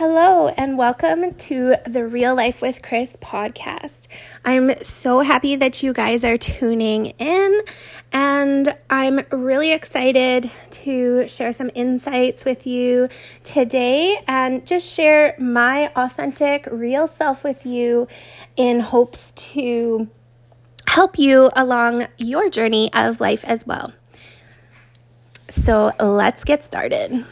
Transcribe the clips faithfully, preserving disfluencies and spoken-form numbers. Hello and welcome to the Real Life with Chris podcast. I'm so happy that you guys are tuning in, and I'm really excited to share some insights with you today and just share my authentic, real self with you in hopes to help you along your journey of life as well. So let's get started.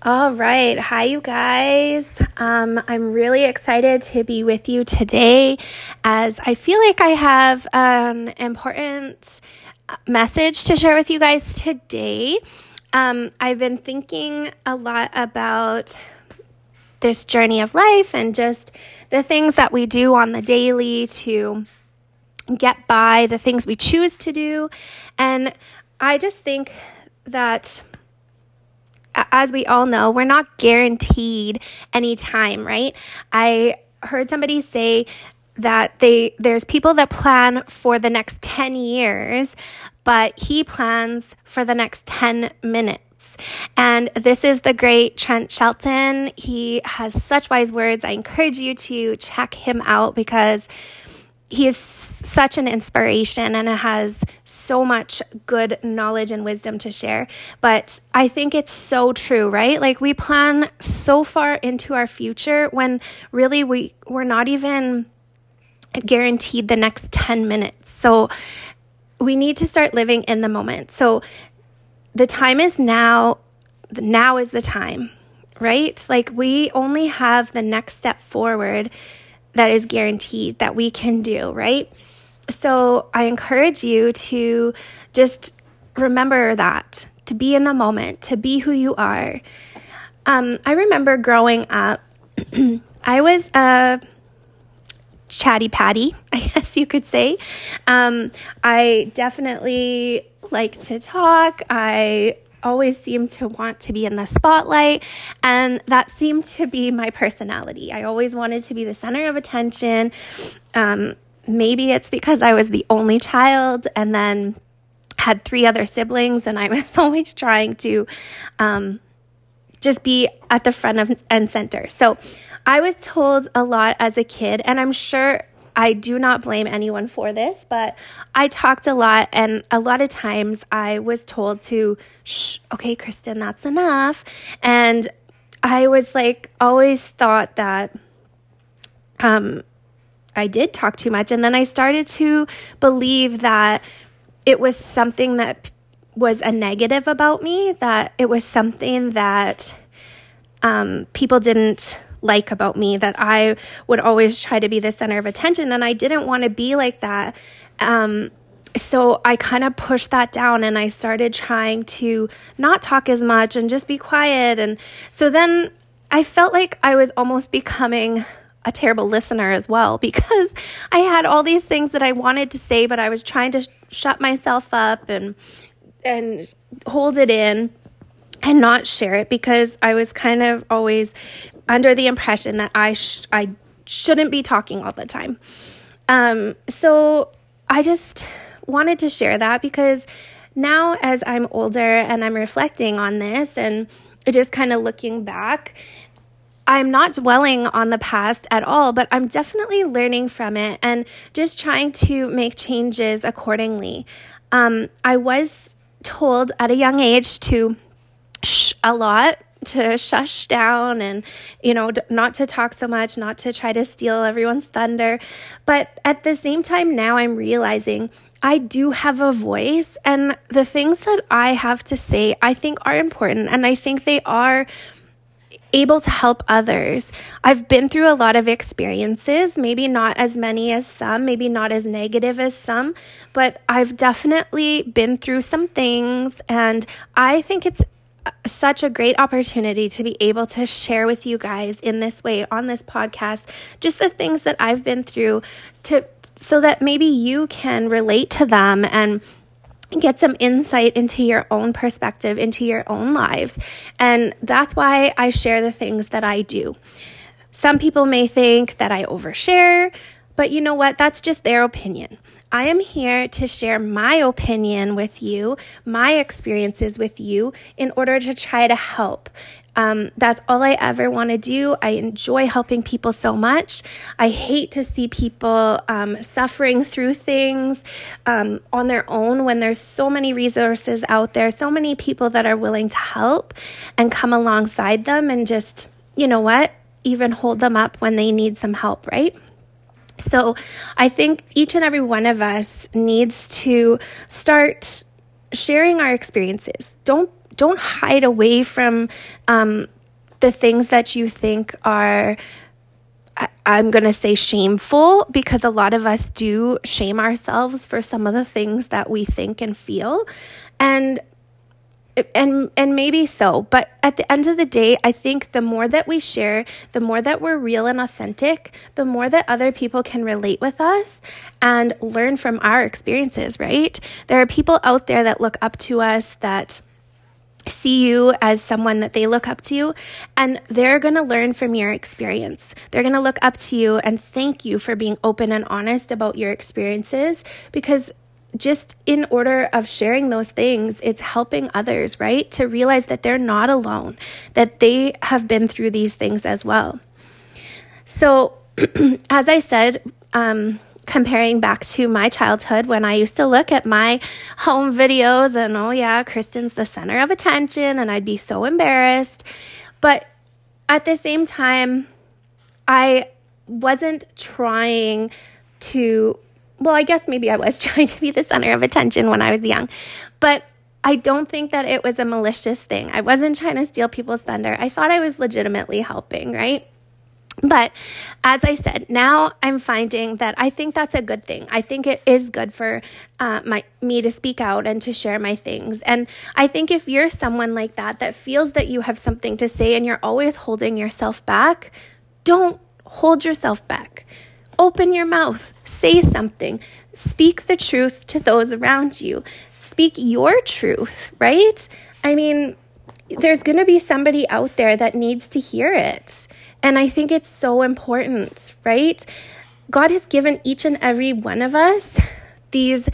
All right. Hi, you guys. Um, I'm really excited to be with you today, as I feel like I have an important message to share with you guys today. Um, I've been thinking a lot about this journey of life and just the things that we do on the daily to get by, the things we choose to do. And I just think that, as we all know, we're not guaranteed any time, right? I heard somebody say that they there's people that plan for the next ten years, but he plans for the next ten minutes. And this is the great Trent Shelton. He has such wise words. I encourage you to check him out because he is such an inspiration and has so much good knowledge and wisdom to share. But I think it's so true, right? Like, we plan so far into our future when really we, we're not even guaranteed the next ten minutes. So we need to start living in the moment. So the time is now. Now is the time, right? Like, we only have the next step forward that is guaranteed that we can do, right? So I encourage you to just remember that, to be in the moment, to be who you are. Um, I remember growing up, I was a chatty patty, I guess you could say. Um, I definitely like to talk. I always seemed to want to be in the spotlight, and that seemed to be my personality. I always wanted to be the center of attention. Um, maybe it's because I was the only child and then had three other siblings, and I was always trying to um, just be at the front of, and center. So I was told a lot as a kid, and I'm sure I do not blame anyone for this, but I talked a lot, and a lot of times I was told to, shh, okay, Kristen, that's enough. And I was like, always thought that um, I did talk too much. And then I started to believe that it was something that was a negative about me, that it was something that um, people didn't like about me, that I would always try to be the center of attention, and I didn't want to be like that. Um, so I kind of pushed that down, and I started trying to not talk as much and just be quiet. And so then I felt like I was almost becoming a terrible listener as well, because I had all these things that I wanted to say, but I was trying to sh- shut myself up and and hold it in and not share it, because I was kind of always under the impression that I sh- I shouldn't be talking all the time. Um, so I just wanted to share that, because now as I'm older and I'm reflecting on this and just kind of looking back, I'm not dwelling on the past at all, but I'm definitely learning from it and just trying to make changes accordingly. Um, I was told at a young age to shh a lot, to shush down, and, you know, not to talk so much, not to try to steal everyone's thunder. But at the same time, now I'm realizing I do have a voice, and the things that I have to say, I think are important, and I think they are able to help others. I've been through a lot of experiences, maybe not as many as some, maybe not as negative as some, but I've definitely been through some things, and I think it's such a great opportunity to be able to share with you guys in this way on this podcast just the things that I've been through, to so that maybe you can relate to them and get some insight into your own perspective, into your own lives. And that's why I share the things that I do. Some people may think that I overshare, but you know what? That's just their opinion. I am here to share my opinion with you, my experiences with you, in order to try to help. Um, that's all I ever want to do. I enjoy helping people so much. I hate to see people um, suffering through things um, on their own when there's so many resources out there, so many people that are willing to help and come alongside them and just, you know what, even hold them up when they need some help, right? So I think each and every one of us needs to start sharing our experiences. Don't Don't hide away from um, the things that you think are, I- I'm going to say shameful, because a lot of us do shame ourselves for some of the things that we think and feel, and and and maybe so. But at the end of the day, I think the more that we share, the more that we're real and authentic, the more that other people can relate with us and learn from our experiences, right? There are people out there that look up to us, that see you as someone that they look up to, and they're going to learn from your experience. They're going to look up to you and thank you for being open and honest about your experiences, because just in order of sharing those things, it's helping others, right? To realize that they're not alone, that they have been through these things as well. So as I said, um, comparing back to my childhood when I used to look at my home videos and, oh yeah, Kristen's the center of attention, and I'd be so embarrassed. But at the same time, I wasn't trying to, well, I guess maybe I was trying to be the center of attention when I was young, but I don't think that it was a malicious thing. I wasn't trying to steal people's thunder. I thought I was legitimately helping, right? But as I said, now I'm finding that I think that's a good thing. I think it is good for uh, my me to speak out and to share my things. And I think if you're someone like that, that feels that you have something to say and you're always holding yourself back, don't hold yourself back. Open your mouth. Say something. Speak the truth to those around you. Speak your truth, right? I mean, there's going to be somebody out there that needs to hear it. And I think it's so important, right? God has given each and every one of us these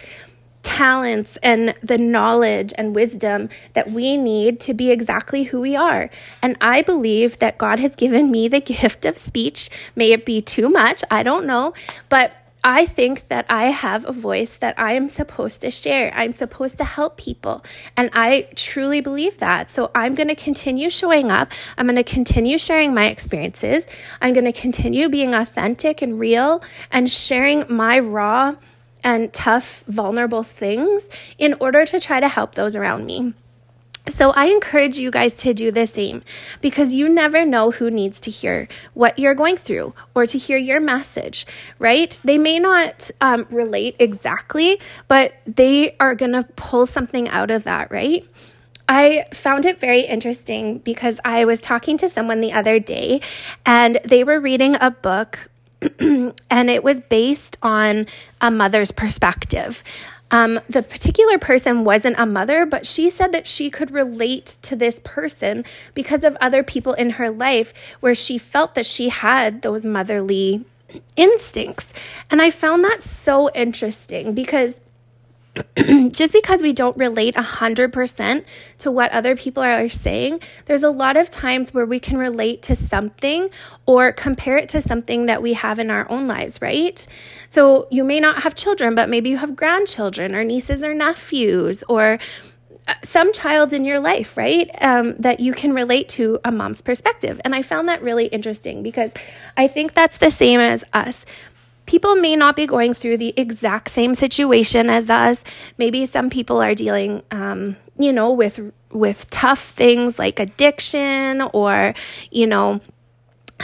talents and the knowledge and wisdom that we need to be exactly who we are. And I believe that God has given me the gift of speech. May it be too much, I don't know, but I think that I have a voice that I am supposed to share. I'm supposed to help people. And I truly believe that. So I'm going to continue showing up. I'm going to continue sharing my experiences. I'm going to continue being authentic and real and sharing my raw and tough, vulnerable things in order to try to help those around me. So I encourage you guys to do the same, because you never know who needs to hear what you're going through or to hear your message, right? They may not um, relate exactly, but they are going to pull something out of that, right? I found it very interesting because I was talking to someone the other day and they were reading a book and it was based on a mother's perspective. Um, the particular person wasn't a mother, but she said that she could relate to this person because of other people in her life where she felt that she had those motherly instincts. And I found that so interesting, because just because we don't relate one hundred percent to what other people are saying, there's a lot of times where we can relate to something or compare it to something that we have in our own lives, right? So you may not have children, but maybe you have grandchildren or nieces or nephews or some child in your life, right? Um, that you can relate to a mom's perspective. And I found that really interesting, because I think that's the same as us. People may not be going through the exact same situation as us. Maybe some people are dealing, um, you know, with with tough things like addiction or, you know,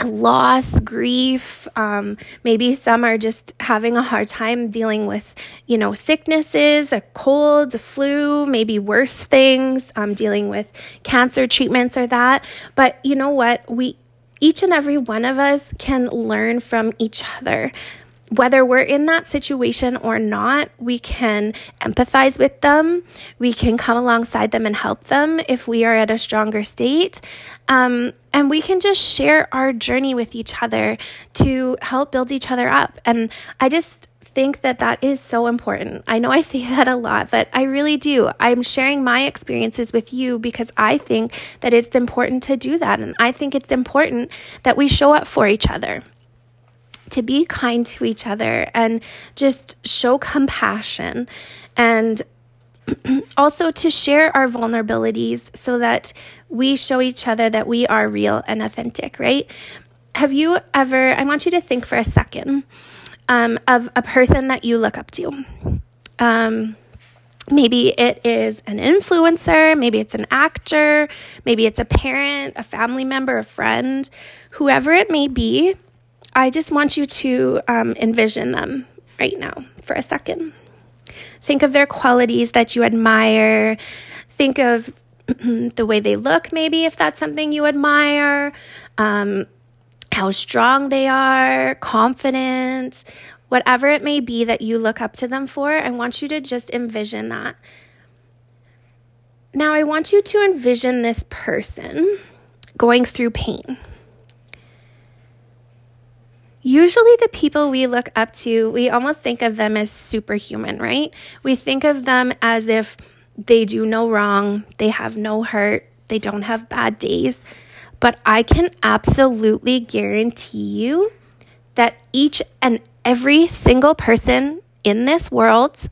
loss, grief. Um, maybe some are just having a hard time dealing with, you know, sicknesses, a cold, a flu, maybe worse things, um, dealing with cancer treatments or that. But you know what? We each and every one of us can learn from each other. Whether we're in that situation or not, we can empathize with them. We can come alongside them and help them if we are at a stronger state. Um, and we can just share our journey with each other to help build each other up. And I just think that that is so important. I know I say that a lot, but I really do. I'm sharing my experiences with you because I think that it's important to do that. And I think it's important that we show up for each other, to be kind to each other and just show compassion, and also to share our vulnerabilities so that we show each other that we are real and authentic, right? Have you ever, I want you to think for a second um, of a person that you look up to. Um, maybe it is an influencer, maybe it's an actor, maybe it's a parent, a family member, a friend, whoever it may be. I just want you to um, envision them right now for a second. Think of their qualities that you admire. Think of the way they look, maybe, if that's something you admire. Um, how strong they are, confident, whatever it may be that you look up to them for. I want you to just envision that. Now, I want you to envision this person going through pain. Usually the people we look up to, we almost think of them as superhuman, right? We think of them as if they do no wrong, they have no hurt, they don't have bad days. But I can absolutely guarantee you that each and every single person in this world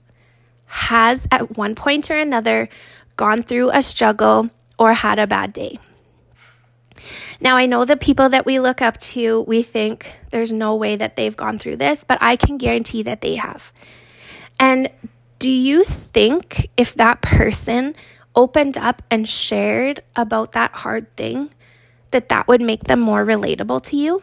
has at one point or another gone through a struggle or had a bad day. Now, I know the people that we look up to, we think there's no way that they've gone through this, but I can guarantee that they have. And do you think if that person opened up and shared about that hard thing, that that would make them more relatable to you?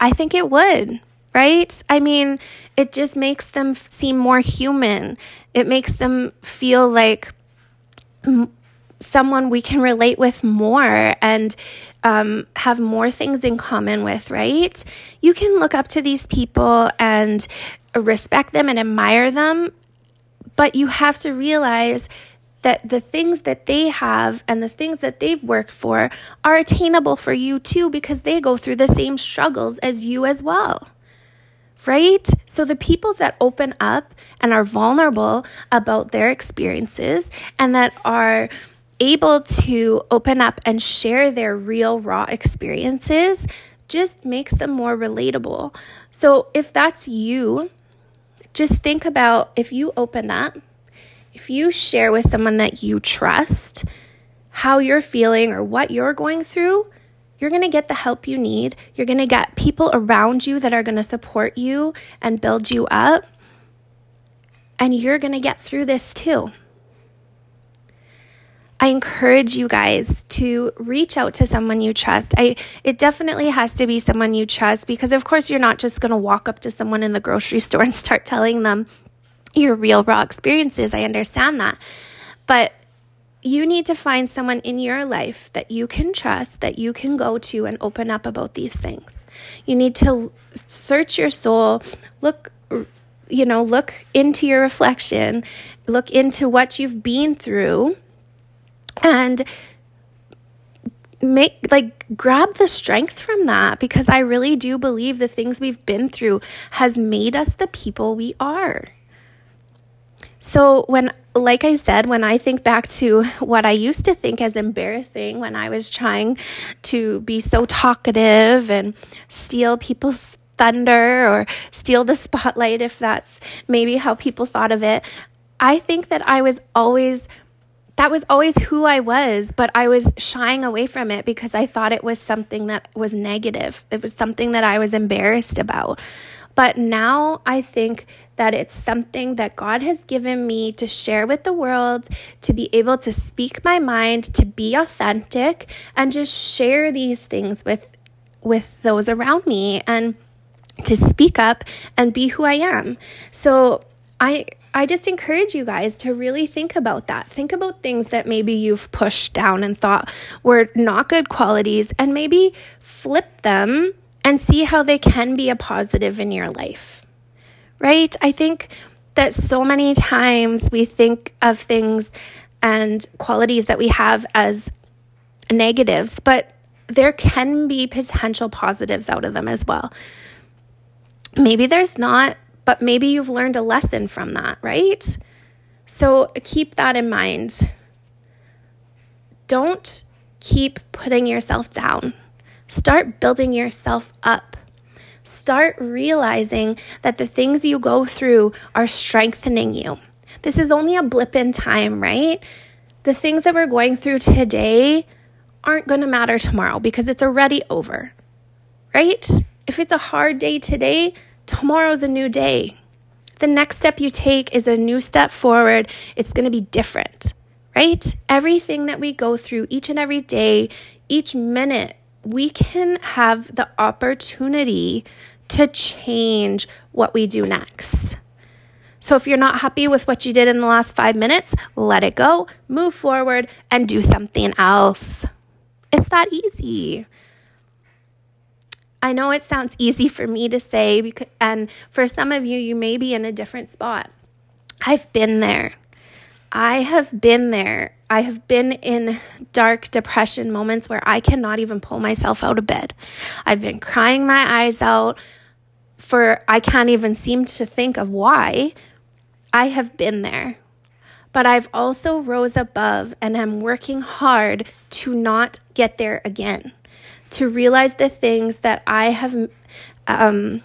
I think it would, right? I mean, it just makes them seem more human. It makes them feel like someone we can relate with more and um, have more things in common with, right? You can look up to these people and respect them and admire them, but you have to realize that the things that they have and the things that they've worked for are attainable for you too, because they go through the same struggles as you as well, right? So the people that open up and are vulnerable about their experiences and that are able to open up and share their real raw experiences just makes them more relatable. So if that's you, just think about if you open up, if you share with someone that you trust how you're feeling or what you're going through, you're going to get the help you need. You're going to get people around you that are going to support you and build you up. And you're going to get through this too. I encourage you guys to reach out to someone you trust. I it definitely has to be someone you trust, because of course you're not just going to walk up to someone in the grocery store and start telling them your real raw experiences. I understand that. But you need to find someone in your life that you can trust, that you can go to and open up about these things. You need to search your soul, look, you know, look into your reflection, look into what you've been through, and make like grab the strength from that, because I really do believe the things we've been through has made us the people we are. So when, like I said, when I think back to what I used to think as embarrassing when I was trying to be so talkative and steal people's thunder or steal the spotlight, if that's maybe how people thought of it, I think that I was always, that was always who I was, but I was shying away from it because I thought it was something that was negative. It was something that I was embarrassed about. But now I think that it's something that God has given me to share with the world, to be able to speak my mind, to be authentic, and just share these things with with those around me, and to speak up and be who I am. So I I just encourage you guys to really think about that. Think about things that maybe you've pushed down and thought were not good qualities, and maybe flip them and see how they can be a positive in your life, right? I think that so many times we think of things and qualities that we have as negatives, but there can be potential positives out of them as well. Maybe there's not, but maybe you've learned a lesson from that, right? So keep that in mind. Don't keep putting yourself down. Start building yourself up. Start realizing that the things you go through are strengthening you. This is only a blip in time, right? The things that we're going through today aren't going to matter tomorrow because it's already over, right? If it's a hard day today, tomorrow's a new day. The next step you take is a new step forward. It's going to be different, right? Everything that we go through each and every day, each minute, we can have the opportunity to change what we do next. So if you're not happy with what you did in the last five minutes, let it go, move forward, and do something else. It's that easy. I know it sounds easy for me to say, because, and for some of you, you may be in a different spot. I've been there. I have been there. I have been in dark depression moments where I cannot even pull myself out of bed. I've been crying my eyes out for, I can't even seem to think of why. I have been there. But I've also rose above and I'm working hard to not get there again. To realize the things that I have um,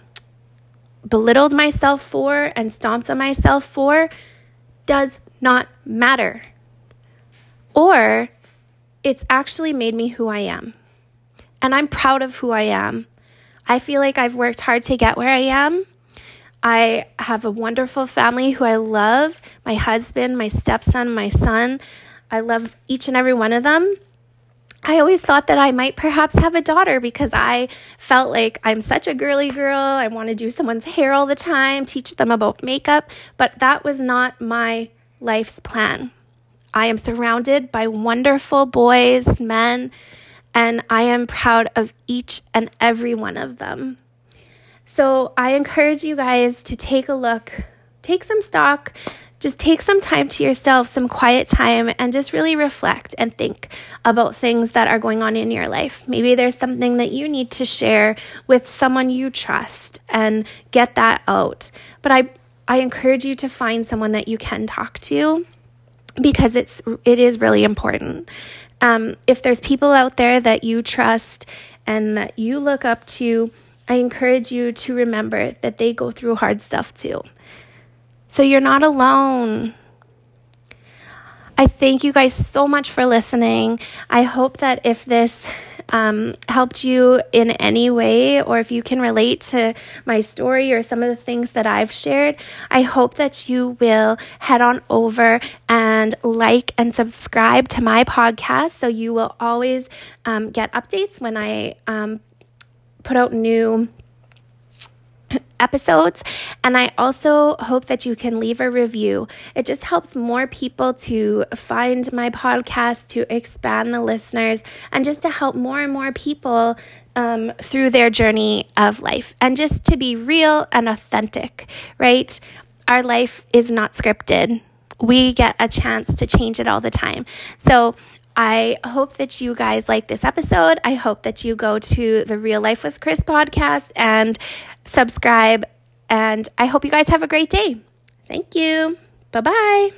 belittled myself for and stomped on myself for does not matter. Or it's actually made me who I am. And I'm proud of who I am. I feel like I've worked hard to get where I am. I have a wonderful family who I love. My husband, my stepson, my son. I love each and every one of them. I always thought that I might perhaps have a daughter because I felt like I'm such a girly girl. I want to do someone's hair all the time, teach them about makeup, but that was not my life's plan. I am surrounded by wonderful boys, men, and I am proud of each and every one of them. So I encourage you guys to take a look, take some stock. Just take some time to yourself, some quiet time, and just really reflect and think about things that are going on in your life. Maybe there's something that you need to share with someone you trust and get that out. But I, I encourage you to find someone that you can talk to because it's it is really important. Um, if there's people out there that you trust and that you look up to, I encourage you to remember that they go through hard stuff too. So you're not alone. I thank you guys so much for listening. I hope that if this um, helped you in any way, or if you can relate to my story or some of the things that I've shared, I hope that you will head on over and like and subscribe to my podcast so you will always um, get updates when I um, put out new episodes. And I also hope that you can leave a review. It just helps more people to find my podcast, to expand the listeners, and just to help more and more people um, through their journey of life. And just to be real and authentic, right? Our life is not scripted. We get a chance to change it all the time. So I hope that you guys like this episode. I hope that you go to the Real Life with Chris podcast and subscribe. And I hope you guys have a great day. Thank you. Bye-bye.